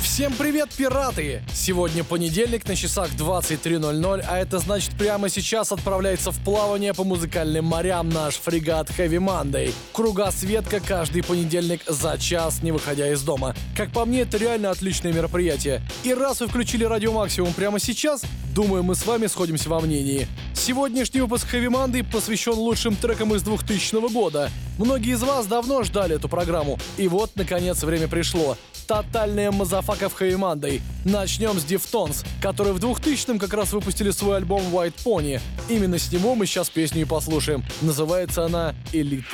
Всем привет, пираты! Сегодня понедельник, на часах 23:00, а это значит, прямо сейчас отправляется в плавание по музыкальным морям наш фрегат Heavy Monday. Кругосветка каждый понедельник за час, не выходя из дома. Как по мне, это реально отличное мероприятие. И раз вы включили радио Максимум прямо сейчас, думаю, мы с вами сходимся во мнении. Сегодняшний выпуск Heavy Monday посвящен лучшим трекам из 2000 года. Многие из вас давно ждали эту программу, и вот, наконец, время пришло. Тотальная мазафака в Heavy Monday. Начнем с Deftones, которые в 2000-м как раз выпустили свой альбом White Pony. Именно с него мы сейчас песню и послушаем. Называется она «Elite».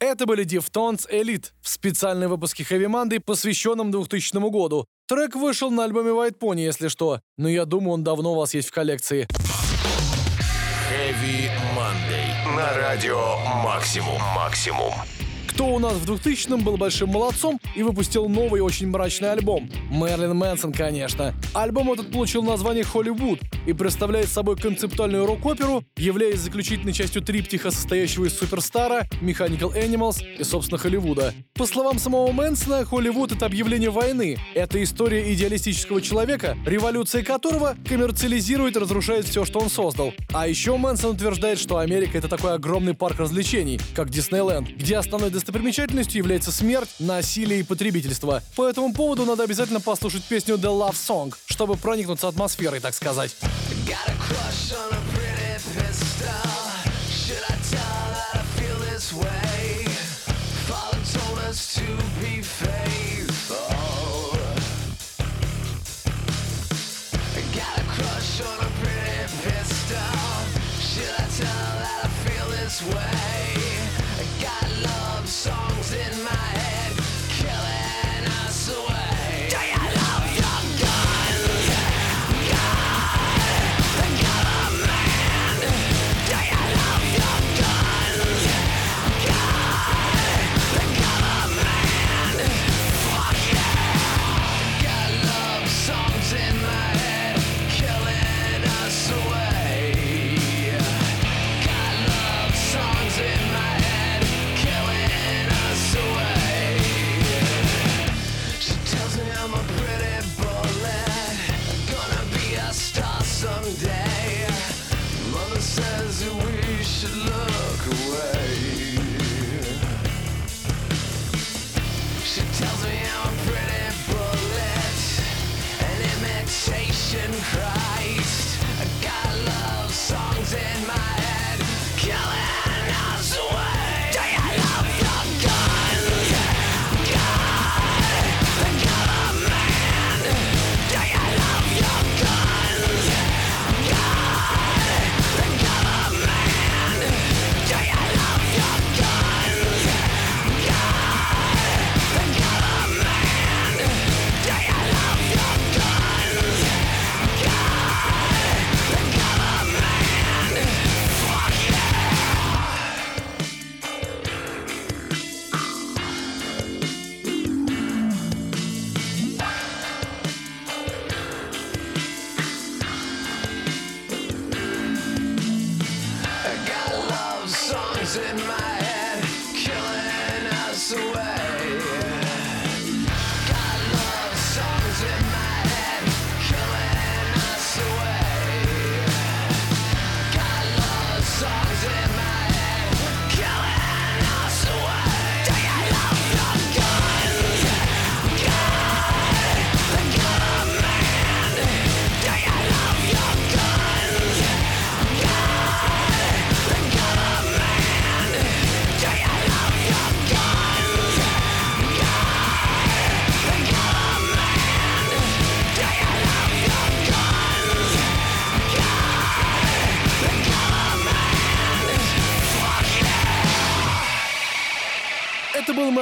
Это были Deftones Elite в специальном выпуске Heavy Monday, посвященном 2000 году. Трек вышел на альбоме White Pony, если что, но я думаю, он давно у вас есть в коллекции. Heavy Monday на радио Максимум. Максимум. Кто у нас в 2000-м был большим молодцом и выпустил новый очень мрачный альбом? Мэрилин Мэнсон, конечно. Альбом этот получил название «Holy Wood» и представляет собой концептуальную рок-оперу, являясь заключительной частью триптиха, состоящего из «Суперстара», «Mechanical Animals» и, собственно, «Холливуда». По словам самого Мэнсона, «Холливуд» — это объявление войны. Это история идеалистического человека, революция которого коммерциализирует и разрушает все, что он создал. А еще Мэнсон утверждает, что Америка — это такой огромный парк развлечений, как Диснейленд, где основной достопримечательностью является смерть, насилие и потребительство. По этому поводу надо обязательно послушать песню The Love Song, чтобы проникнуться атмосферой, так сказать.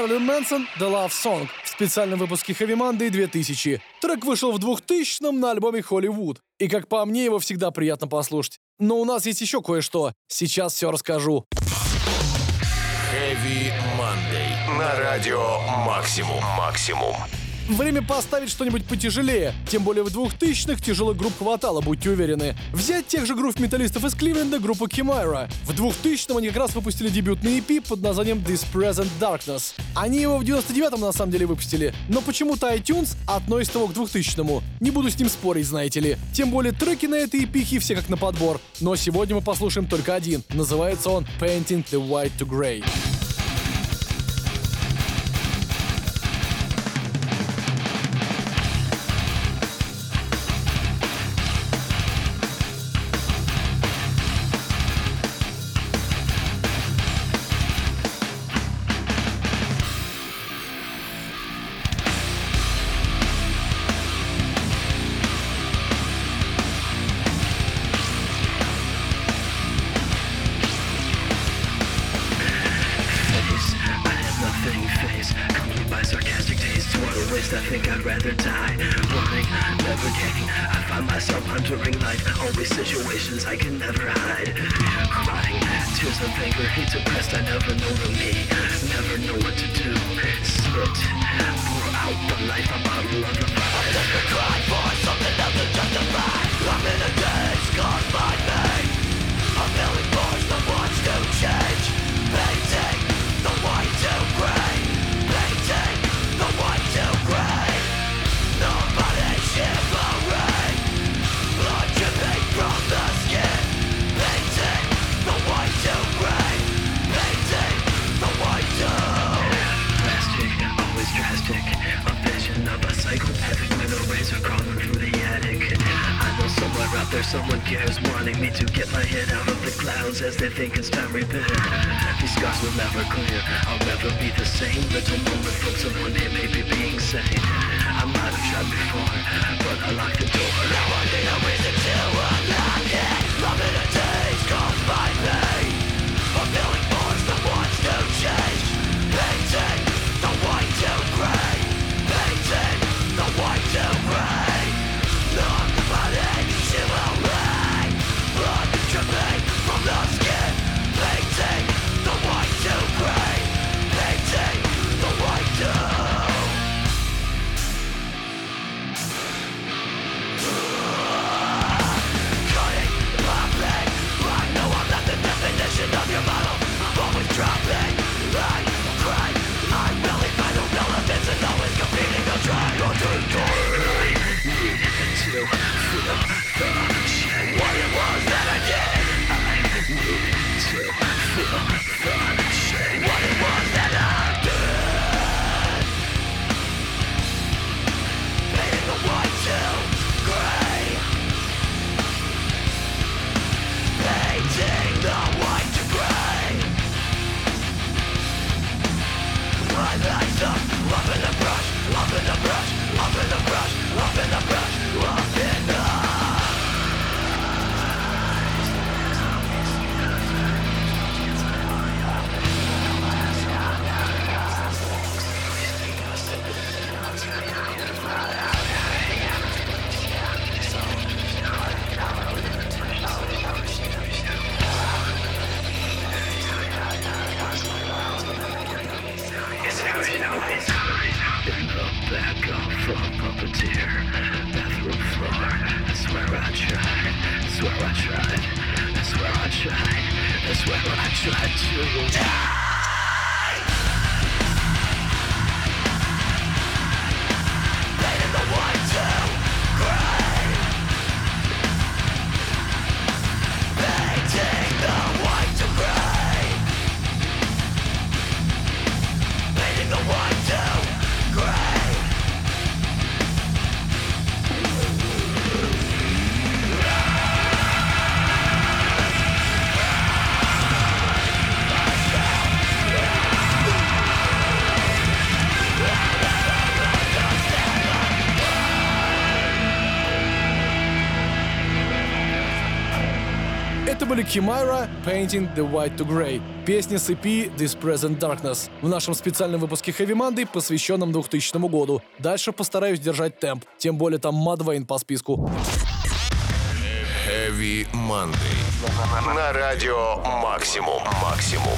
Мэрилин Мэнсон, The Love Song, в специальном выпуске Heavy Monday 2000. Трек вышел в 2000-м на альбоме Holy Wood, и, как по мне, его всегда приятно послушать. Но у нас есть еще кое-что. Сейчас все расскажу. Heavy Monday на радио Максимум. Максимум. Время поставить что-нибудь потяжелее. Тем более в 2000-х тяжелых групп хватало, будьте уверены. Взять тех же грув-металлистов из Кливленда, группу Chimera. В 2000-м они как раз выпустили дебютный EP под названием This Present Darkness. Они его в 99-м на самом деле выпустили, но почему-то iTunes относит его к 2000-му. Не буду с ним спорить, знаете ли. Тем более треки на этой EP все как на подбор. Но сегодня мы послушаем только один. Называется он Painting the White to Grey. found myself wondering like all these situations I can never hide. Crying tears of anger, hate suppressed, I never know the me, never know what to do. Slit, pour out the life, I'm out of love. I'm just a cry for something else to justify. I'm in a daze caused by me. I'm feeling forced that wants to change. Painting the white to grey. Painting the white to grey. Nobody's chivalry. Blood dripping from the skin. Painting the white to grey. Painting the white to plastic, always drastic. A vision of a psychopathic with a razor crawling through the attic. I know somewhere out there someone cares, wanting me to get my head out of the clouds as they think it's time repair. These scars will never clear, I'll never be the same. Little moment from someone here may be being sane. I might have tried before, but I locked the door. Now I need a reason to unlock it. Love in a daze caused by me. A feeling force that wants to change. Painting the white to grey. Painting the white to grey. Nobody's chivalry. Blood dripping from the skin. Painting the white to grey. Painting the white to... Definition of your model, I'm always dropping. I cry, I really find no relevance and always competing. I'll try to die. I need to flip the shit. What it was that I did. I need to flip the shit. What it was that I did. Painting the white to grey. Painting the white to grey. My lights up, up in the brush, up in the brush, up in the brush, up in the brush, up in the... Химайра, Painting the White to Grey. Песня с EP This Present Darkness. В нашем специальном выпуске Heavy Monday, посвященном 2000 году. Дальше постараюсь держать темп, тем более там Mudvayne по списку. Heavy Monday. На радио Максимум. Максимум.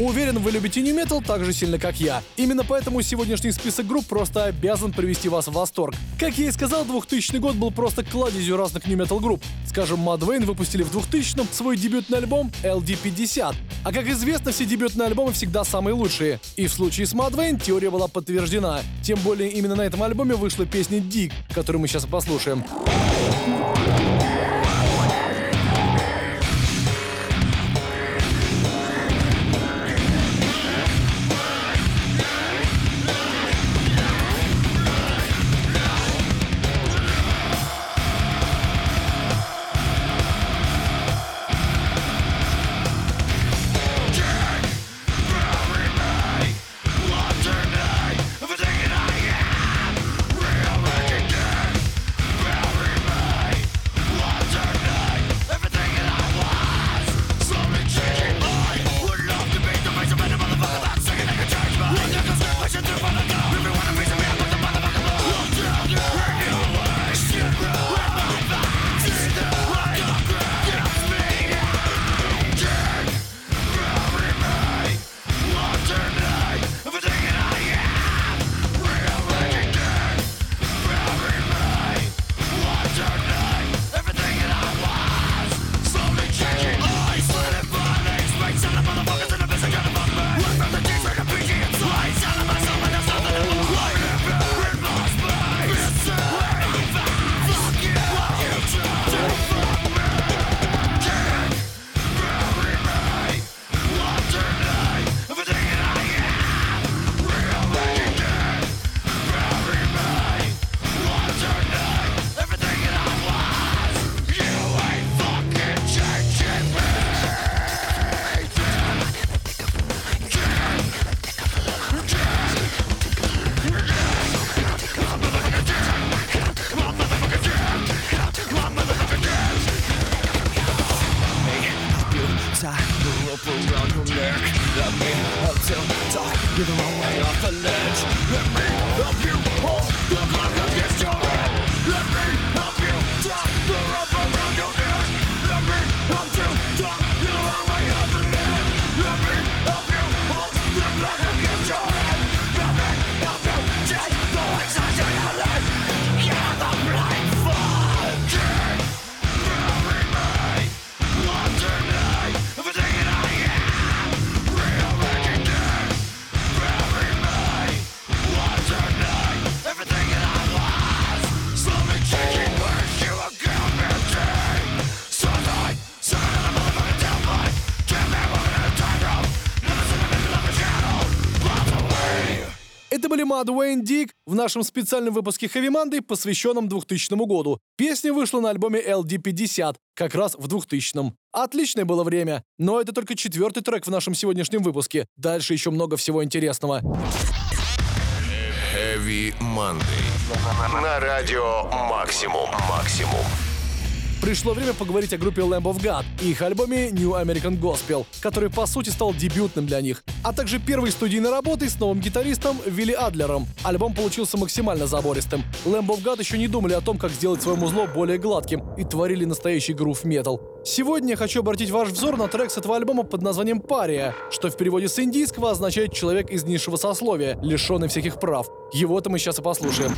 Уверен, вы любите New Metal так же сильно, как я. Именно поэтому сегодняшний список групп просто обязан привести вас в восторг. Как я и сказал, 2000 год был просто кладезью разных New Metal групп. Скажем, Mudvayne выпустили в 2000-м свой дебютный альбом LD50. А как известно, все дебютные альбомы всегда самые лучшие. И в случае с Mudvayne теория была подтверждена. Тем более именно на этом альбоме вышла песня «Dig», которую мы сейчас и послушаем. the mean until dark. You're the wrong way off the ledge. Let me help you hold the block against your head. Let me help you drop the rope around your neck. Let me help you drop. You're the wrong way off the ledge. Let me help you hold the block against your head. Let me help you change the ways of your life. You're the blind fucking marry me. Wonder me. Everything that I am, real recognition. Marry me. Wonder me. Everything that I lost. Slowly changing words you account me to. So I said I'm a motherfucking devil. Can't be one at a time, bro. Never seen a man love a shadow. Lost away. Это были Mudvayne Dick в нашем специальном выпуске Heavy Monday, посвященном 2000 году. Песня вышла на альбоме LD50, как раз в 2000-м. Отличное было время, но это только четвертый трек в нашем сегодняшнем выпуске. Дальше еще много всего интересного. Heavy Monday. На радио Максимум. Максимум. Пришло время поговорить о группе Lamb of God и их альбоме New American Gospel, который, по сути, стал дебютным для них, а также первой студийной работой с новым гитаристом Вилли Адлером. Альбом получился максимально забористым. Lamb of God еще не думали о том, как сделать свое музло более гладким, и творили настоящий грув-метал. Сегодня я хочу обратить ваш взор на трек с этого альбома под названием «Пария», что в переводе с индийского означает «человек из низшего сословия, лишенный всяких прав». Его-то мы сейчас и послушаем.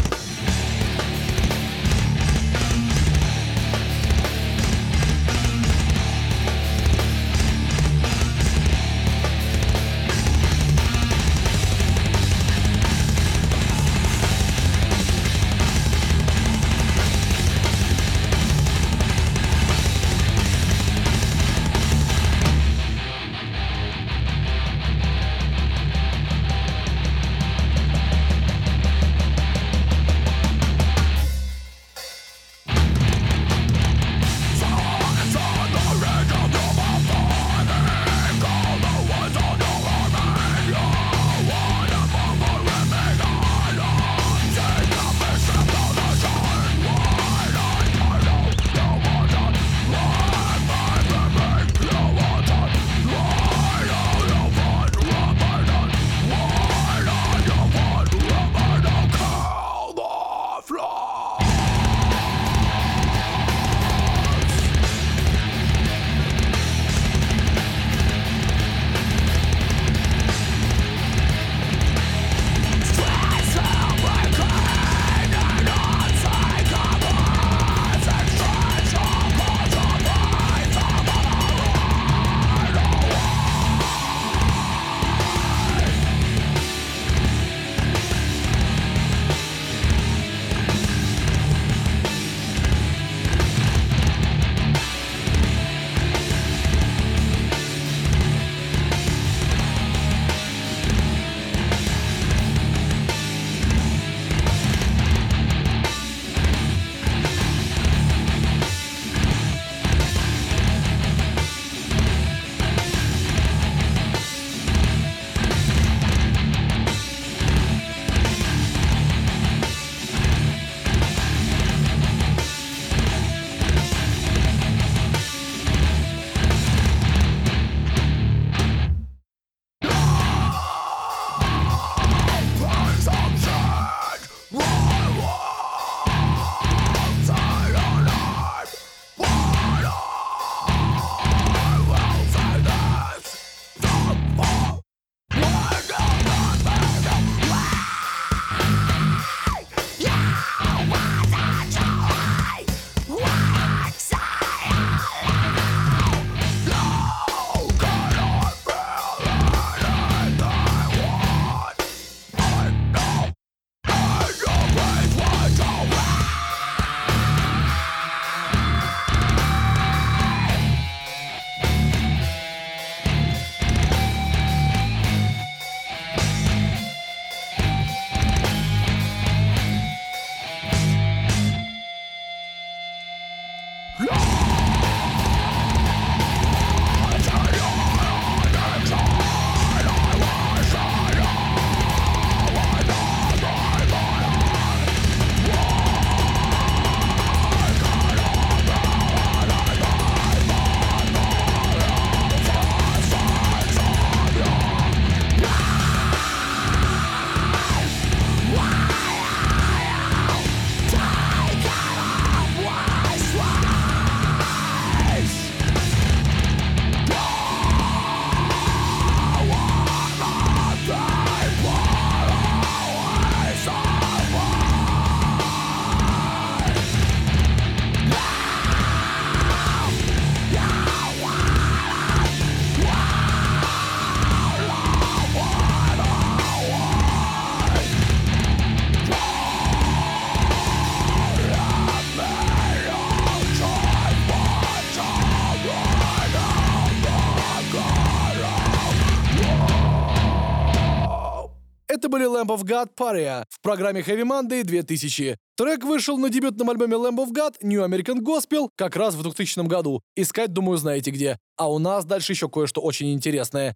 Это были Lamb of God Paria в программе Heavy Monday 2000. Трек вышел на дебютном альбоме Lamb of God New American Gospel как раз в 2000 году. Искать, думаю, знаете где. А у нас дальше еще кое-что очень интересное.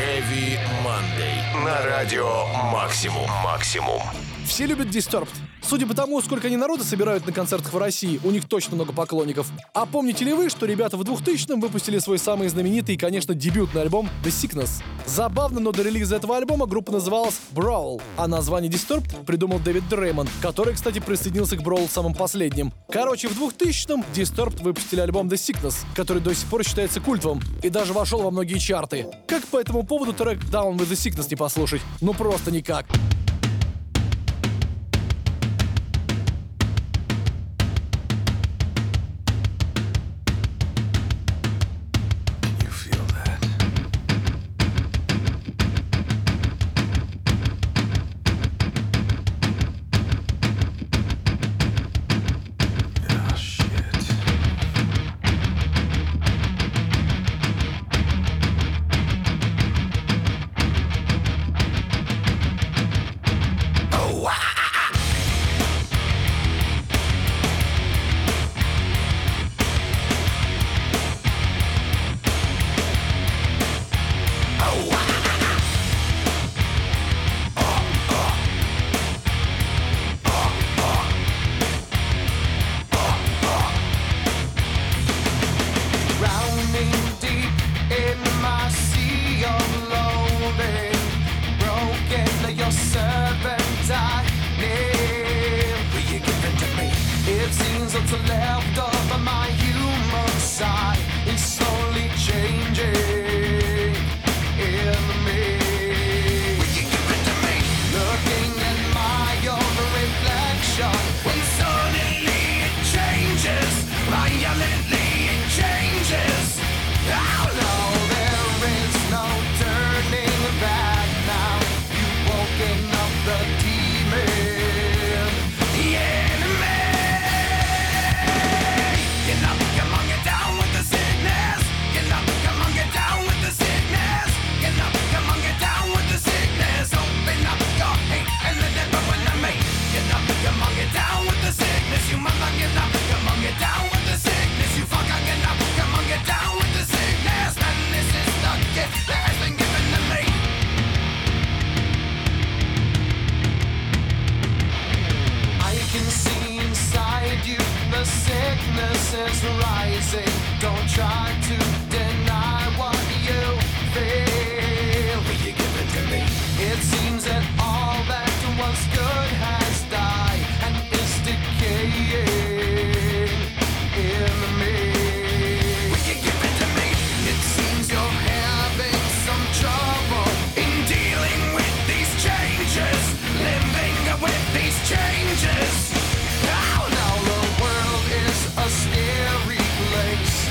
Heavy Monday на радио Максимум. Все любят Disturbed. Судя по тому, сколько они народа собирают на концертах в России, у них точно много поклонников. А помните ли вы, что ребята в 2000-м выпустили свой самый знаменитый и, конечно, дебютный альбом The Sickness? Забавно, но до релиза этого альбома группа называлась Brawl, а название Disturbed придумал Дэвид Дрейман, который, кстати, присоединился к Brawl самым последним. Короче, в 2000-м Disturbed выпустили альбом The Sickness, который до сих пор считается культовым и даже вошел во многие чарты. Как по этому поводу трек Down With The Sickness не послушать? Ну просто никак.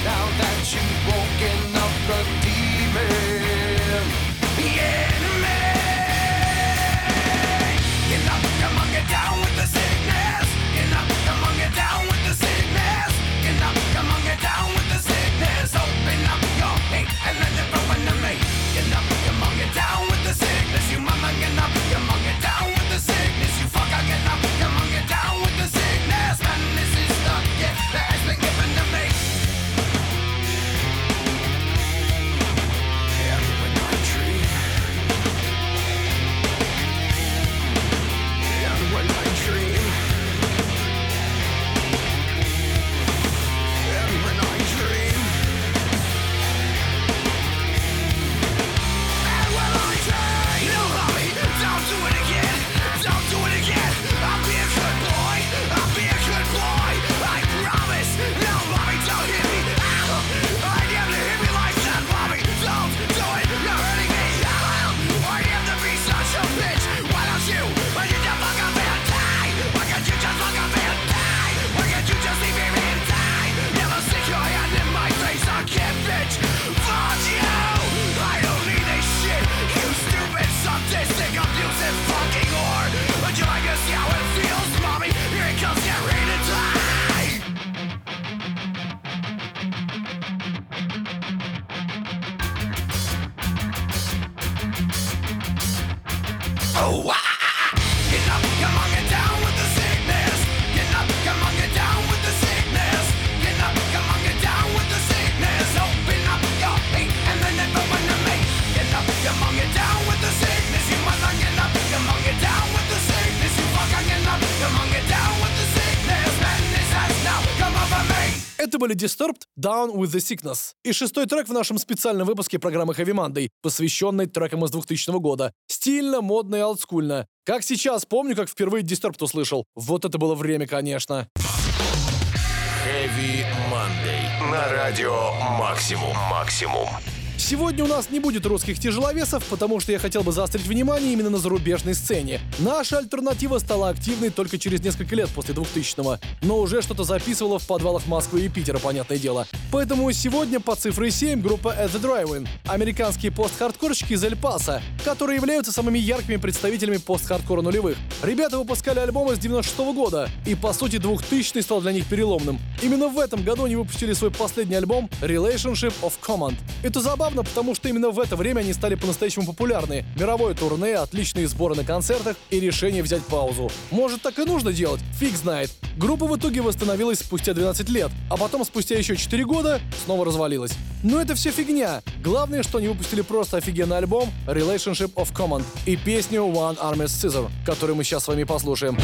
Now that you won't Oh, ah, get up, come on, get down with the sickness. Get up, come on, get down with the sickness. Get up, come on, get down with the sickness. Open up your hate and then never win the mate. Get up, come on, get down with the sickness. You mother, get up, come on, get down with the sickness. You fucker, get up, come on, get down with the sickness. Madness has now come over me. Это были Disturbed, Down With The Sickness. И шестой трек в нашем специальном выпуске программы Heavy Monday, посвященной трекам из 2000 года. Стильно, модно и олдскульно. Как сейчас, помню, как впервые Disturbed услышал. Вот это было время, конечно. Heavy Monday на радио Максимум. Максимум. Сегодня у нас не будет русских тяжеловесов, потому что я хотел бы заострить внимание именно на зарубежной сцене. Наша альтернатива стала активной только через несколько лет после 2000-го, но уже что-то записывала в подвалах Москвы и Питера, понятное дело. Поэтому сегодня под цифрой 7 группа At the Drive-In, американские пост-хардкорщики из Эль-Паса, которые являются самыми яркими представителями пост-хардкора нулевых. Ребята выпускали альбомы с 96-го года, и по сути 2000-й стал для них переломным. Именно в этом году они выпустили свой последний альбом Relationship of Command. Это забавно, потому что именно в это время они стали по-настоящему популярны. Мировое турне, отличные сборы на концертах и решение взять паузу. Может, так и нужно делать? Фиг знает. Группа в итоге восстановилась спустя 12 лет, а потом спустя еще 4 года снова развалилась. Но это все фигня. Главное, что они выпустили просто офигенный альбом Relationship of Command и песню One Armed Scissor, которую мы сейчас с вами послушаем.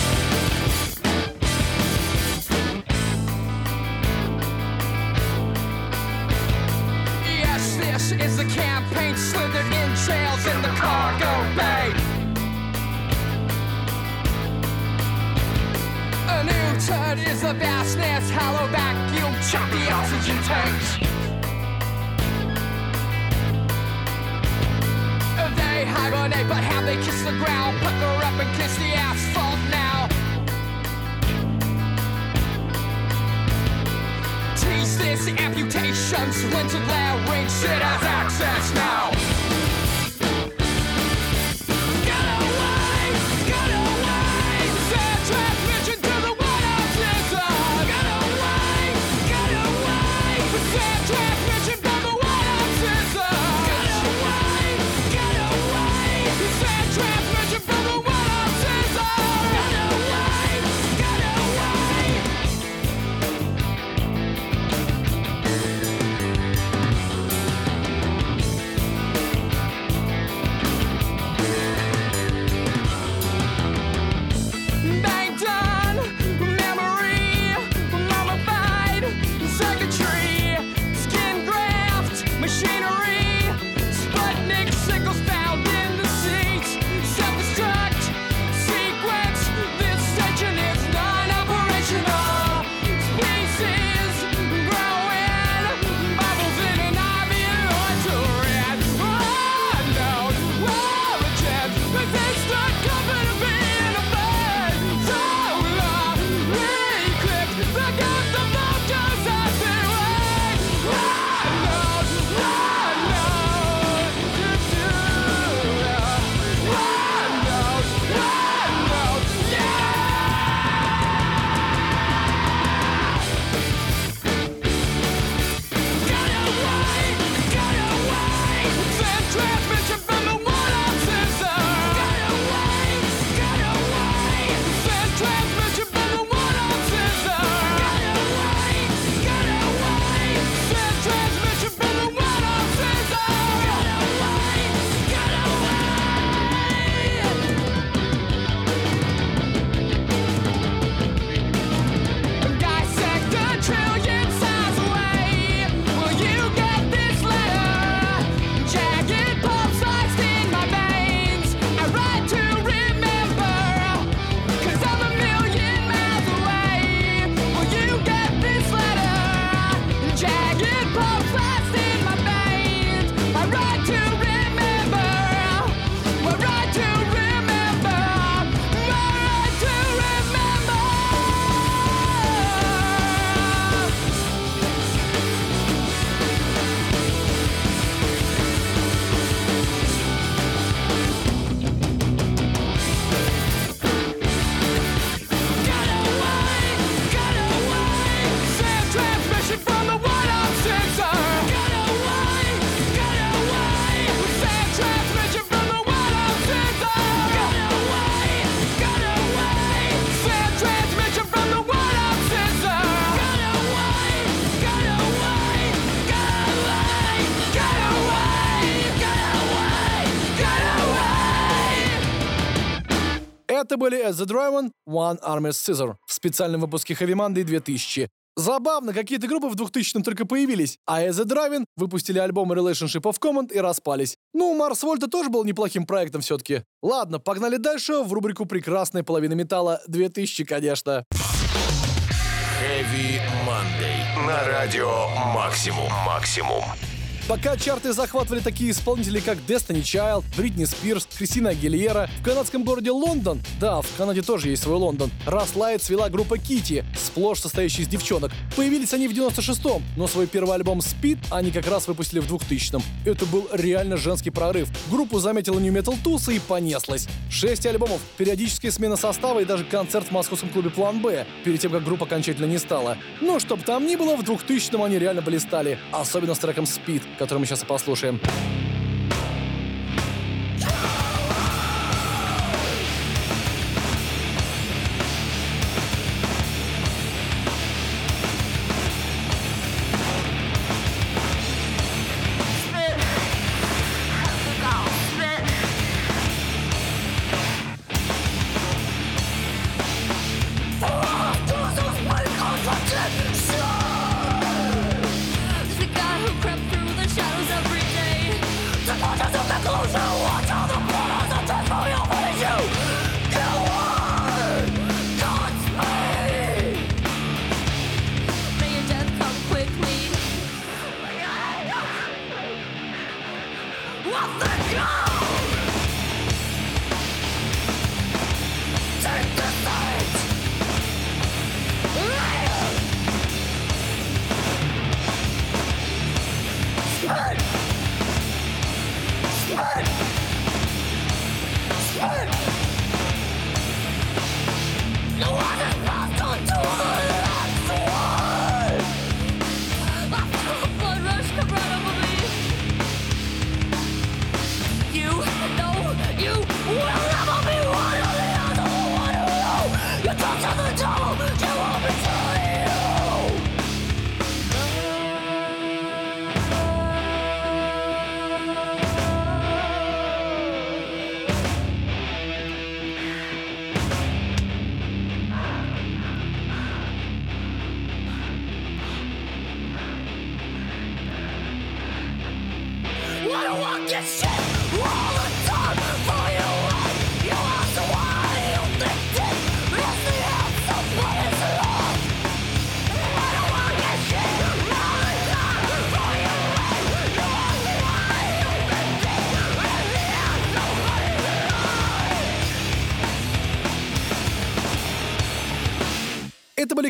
Is the campaign slithered in trails in the cargo bay? A new turd is a bass nest, hollow vacuum, chop the oxygen tanks. They hibernate, but have they kissed the ground? Pucker up and kiss the asphalt now. Tease this amputation's winter larynx. It has access now. Get away, send transmission to the one-armed scissor. Get away, send transmission from the one-armed scissor. Get away, send transmission from the one-armed scissor. это были At the Drive-In, One Armed Scissor в специальном выпуске Heavy Monday 2000. Забавно, какие-то группы в 2000-м только появились, а At the Drive-In выпустили альбом Relationship of Command и распались. Ну, Марс Вольта тоже был неплохим проектом все-таки. Ладно, погнали дальше в рубрику «Прекрасная половина металла 2000», конечно. Heavy Monday на радио «Максимум». Максимум. Пока чарты захватывали такие исполнители, как Destiny Child, Бритни Спирс, Кристина Агильера, в канадском городе Лондон, да, в Канаде тоже есть свой Лондон, Раслайт свела группа Kittie, сплошь состоящая из девчонок. Появились они в 96-м, но свой первый альбом Speed они как раз выпустили в 2000-м. Это был реально женский прорыв. Группу заметила New Metal Туса и понеслась. 6 альбомов, периодическая смена состава и даже концерт в московском клубе «План Б», перед тем, как группа окончательно не стала. Но чтоб там ни было, в 2000-м они реально блистали, особенно с треком Speed, который мы сейчас и послушаем.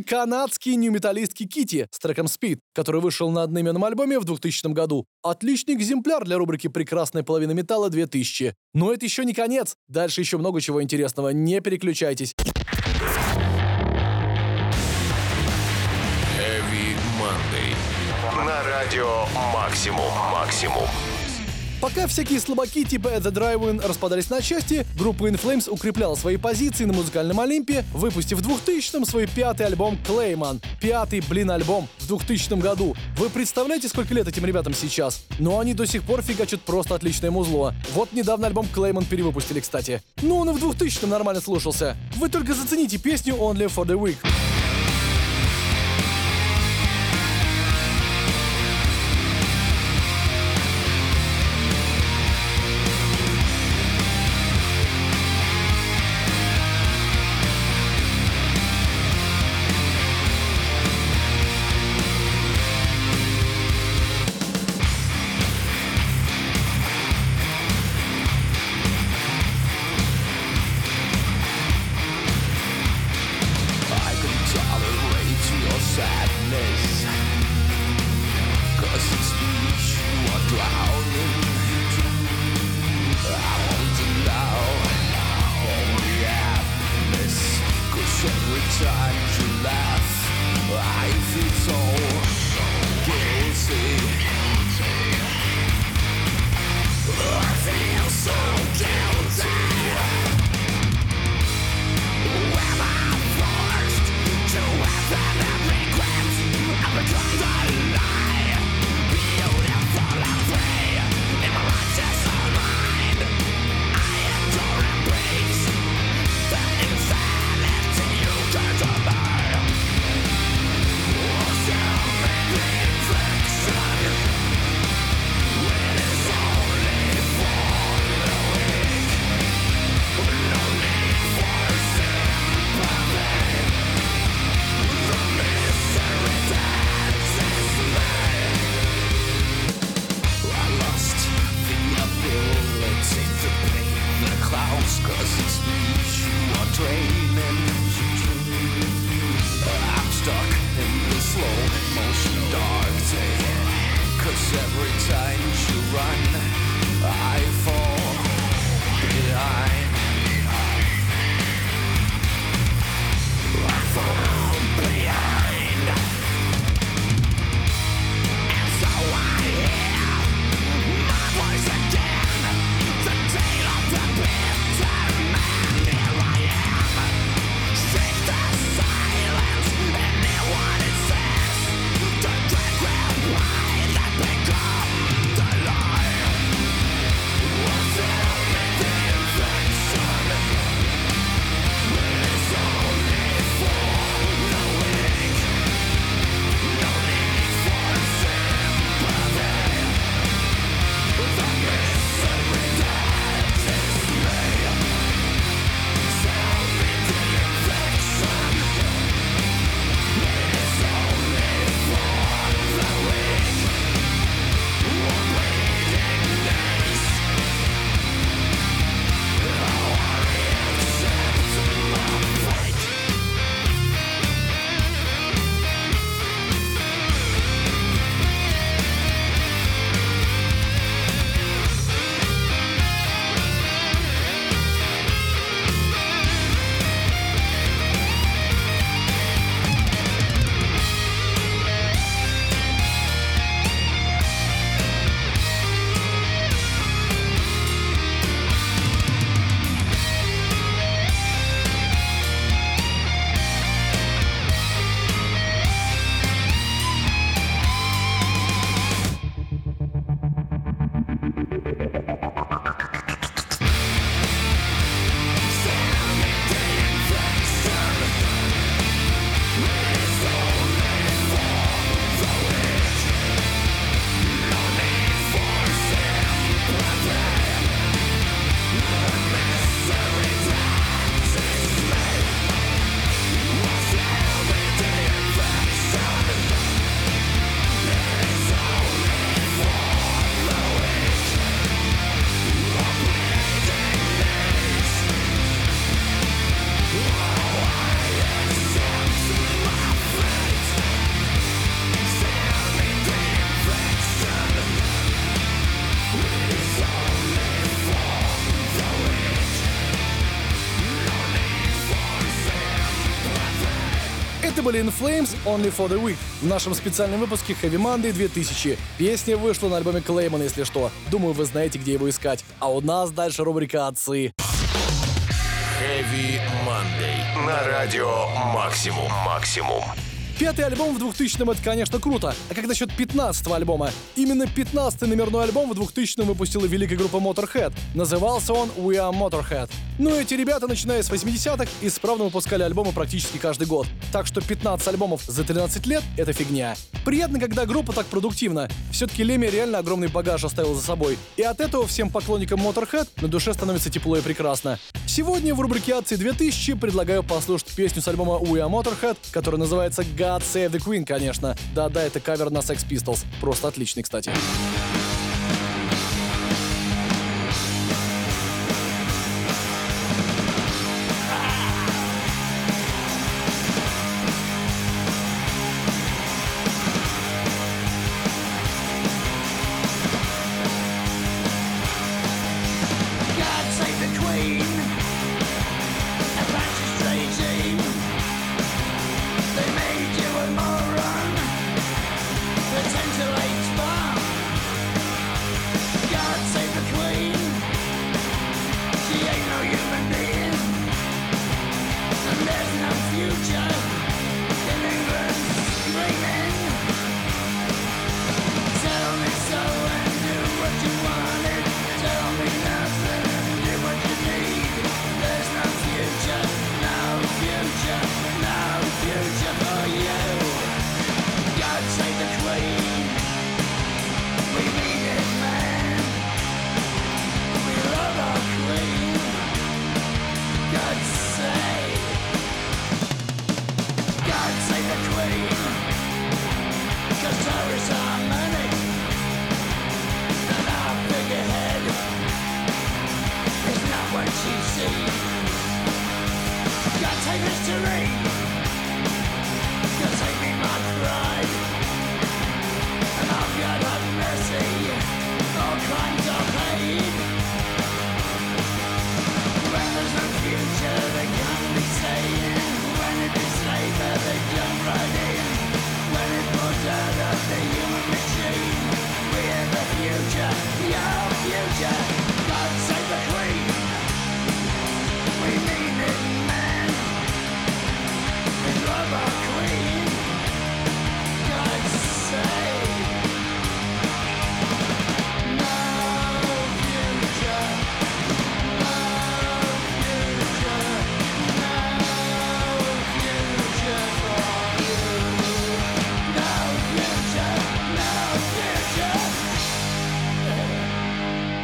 Канадские нью-металлистки Kittie с треком Speed, который вышел на одноименном альбоме в 2000 году. Отличный экземпляр для рубрики «Прекрасная половина металла 2000». Но это еще не конец. Дальше еще много чего интересного. Не переключайтесь. Heavy Monday на радио «Максимум». Максимум. Пока всякие слабаки типа At the Drive-In распадались на части, группа In Flames укрепляла свои позиции на музыкальном Олимпе, выпустив в 2000-м свой пятый альбом Clayman. Пятый, блин, альбом в 2000 году. Вы представляете, сколько лет этим ребятам сейчас? Но они до сих пор фигачат просто отличное музло. Вот недавно альбом Clayman перевыпустили, кстати. Но он и в 2000-м нормально слушался. Вы только зацените песню Only for the Weak. It's In Flames, Only for the Weak. В нашем специальном выпуске Heavy Monday 2000. Песня вышла на альбоме Clayman, если что. Думаю, вы знаете, где его искать. А у нас дальше рубрика «Отцы». Heavy Monday на радио Максимум. Максимум. Пятый альбом в 2000-м — это, конечно, круто. А как насчет 15-го альбома? Именно 15-й номерной альбом в 2000-м выпустила великая группа Motörhead. Назывался он We Are Motörhead. Но эти ребята, начиная с 80-х, исправно выпускали альбомы практически каждый год. Так что 15 альбомов за 13 лет — это фигня. Приятно, когда группа так продуктивна. Все-таки Леми реально огромный багаж оставил за собой. И от этого всем поклонникам Motörhead на душе становится тепло и прекрасно. Сегодня в рубрике «Отцы 2000» предлагаю послушать песню с альбома We Are Motörhead, которая называется God Save the Queen, конечно. Да-да, это кавер на Sex Pistols. Просто отличный, кстати. Tend to late spark.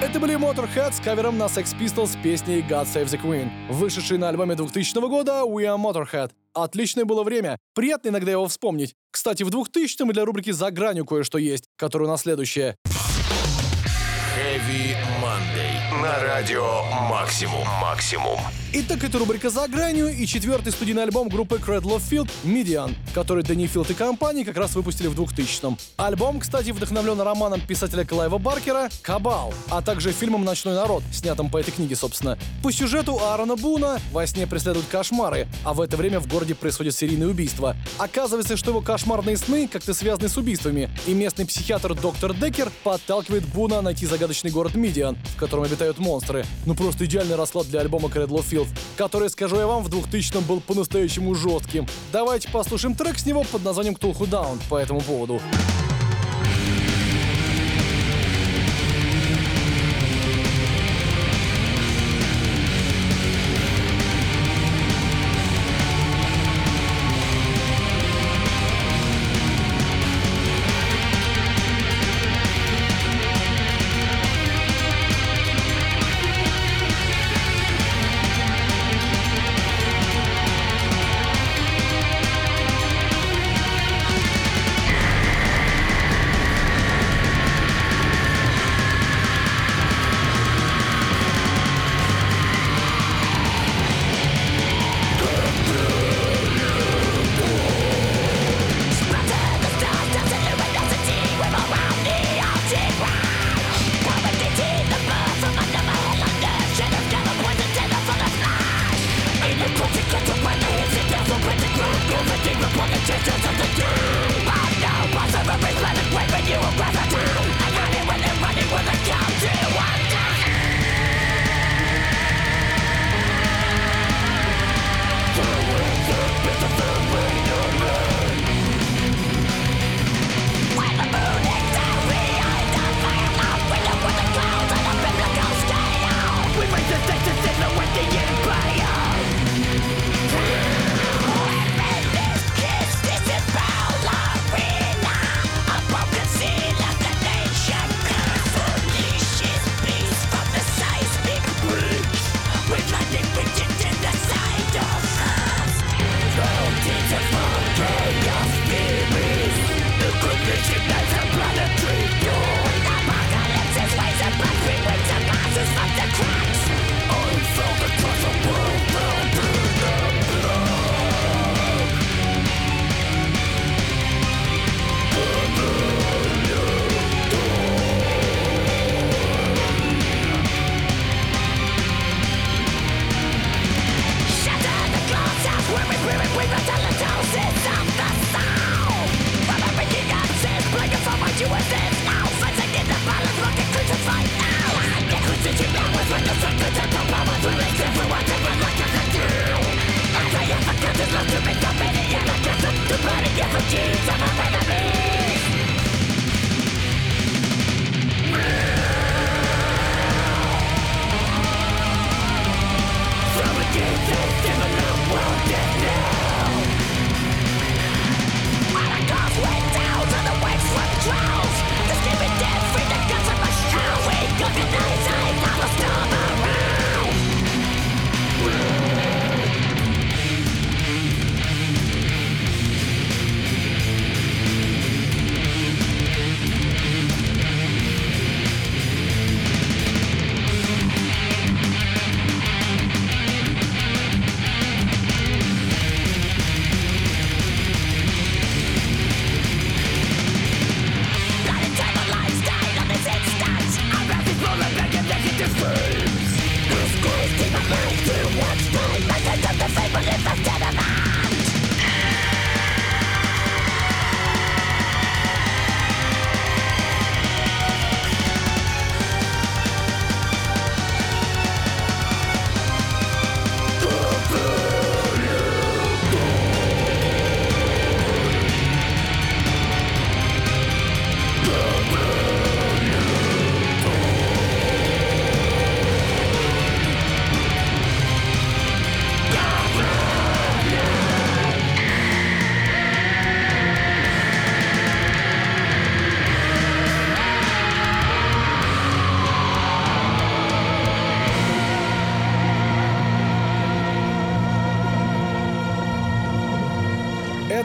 Это были Motörhead с кавером на Sex Pistols с песней God Save the Queen, вышедшей на альбоме 2000 года We Are Motörhead. Отличное было время, приятно иногда его вспомнить. Кстати, в 2000-м для рубрики «За гранью» кое-что есть, которое у нас следующее. Heavy Monday на радио «Максимум». Итак, это рубрика «За гранью» и четвертый студийный альбом группы Cradle of Filth «Midian», который Дэнни Филд и компания как раз выпустили в 2000-м. Альбом, кстати, вдохновлен романом писателя Клайва Баркера «Кабал», а также фильмом «Ночной народ», снятым по этой книге, собственно. По сюжету Аарона Буна во сне преследуют кошмары, а в это время в городе происходит серийное убийство. Оказывается, что его кошмарные сны как-то связаны с убийствами, и местный психиатр доктор Деккер подталкивает Буна найти загадочный город Мидиан, в котором обитают монстры. Ну просто идеальный расклад для альбома Cradle of Filth, который, скажу я вам, в 2000-м был по-настоящему жестким. Давайте послушаем трек с него под названием Cthulhu Dawn по этому поводу.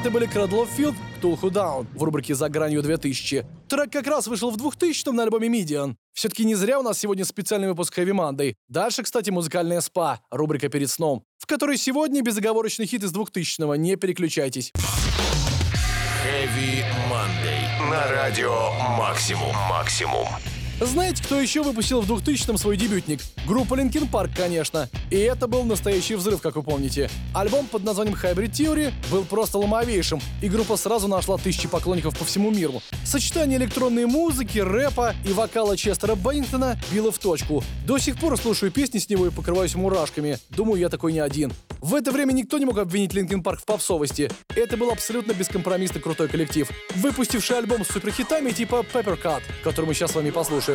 Это были Cradle of Filth, Cthulhu Dawn в рубрике «За гранью 2000». Трек как раз вышел в 2000-м на альбоме Midian. Все-таки не зря у нас сегодня специальный выпуск Heavy Monday. Дальше, кстати, музыкальная СПА, рубрика «Перед сном», в которой сегодня безоговорочный хит из 2000-го. Не переключайтесь. Heavy Monday на радио «Максимум». Максимум. Знаете, кто еще выпустил в 2000-м свой дебютник? Группа Linkin Park, конечно. И это был настоящий взрыв, как вы помните. Альбом под названием Hybrid Theory был просто ломовейшим, и группа сразу нашла тысячи поклонников по всему миру. Сочетание электронной музыки, рэпа и вокала Честера Беннингтона било в точку. До сих пор слушаю песни с него и покрываюсь мурашками. Думаю, я такой не один. В это время никто не мог обвинить Linkin Park в попсовости. Это был абсолютно бескомпромиссно крутой коллектив, выпустивший альбом с суперхитами типа Papercut, который мы сейчас с вами послушаем.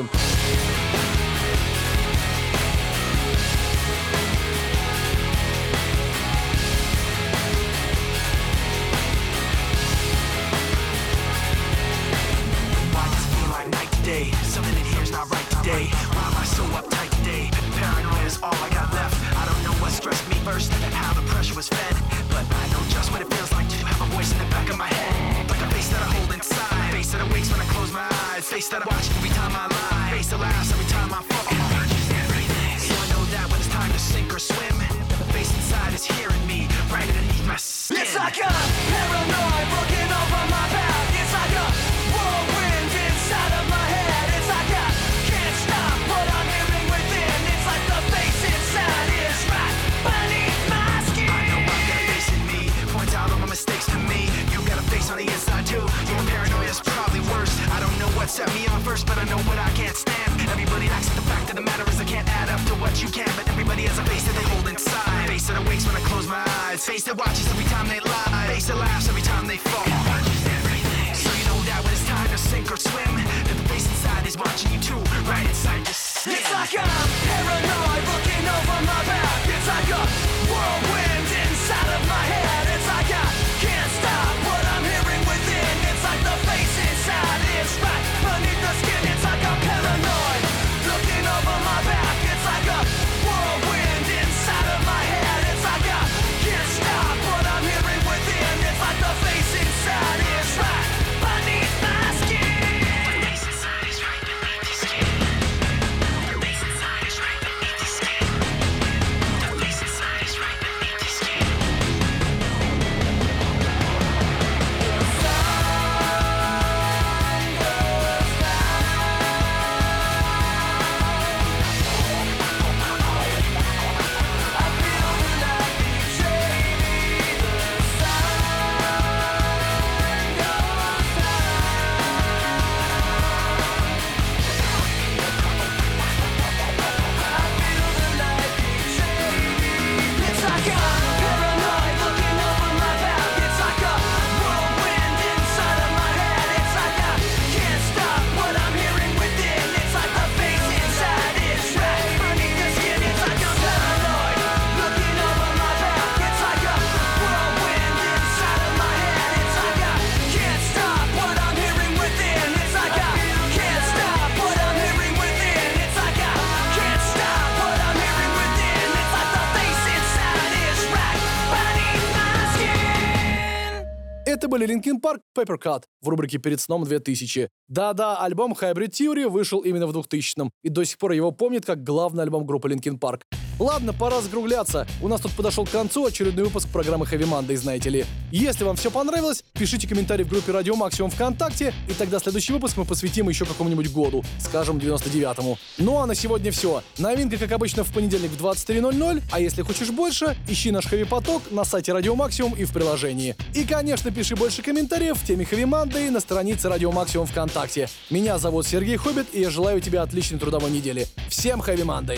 Linkin Park, Papercut в рубрике «Перед сном 2000». Да-да, альбом Hybrid Theory вышел именно в 2000-м, и до сих пор его помнят как главный альбом группы Linkin Park. Ладно, пора закругляться. У нас тут подошел к концу очередной выпуск программы Heavy Monday, знаете ли. Если вам все понравилось, пишите комментарий в группе Радио Максимум ВКонтакте, и тогда следующий выпуск мы посвятим еще какому-нибудь году, скажем, 99-му. Ну а на сегодня все. Новинка, как обычно, в понедельник в 23:00, а если хочешь больше, ищи наш Heavy Поток на сайте Радио Максимум и в приложении. И, конечно, пиши больше комментариев в теме Heavy Monday на странице Радио Максимум ВКонтакте. Меня зовут Сергей Хоббит, и я желаю тебе отличной трудовой недели. Всем Heavy Monday!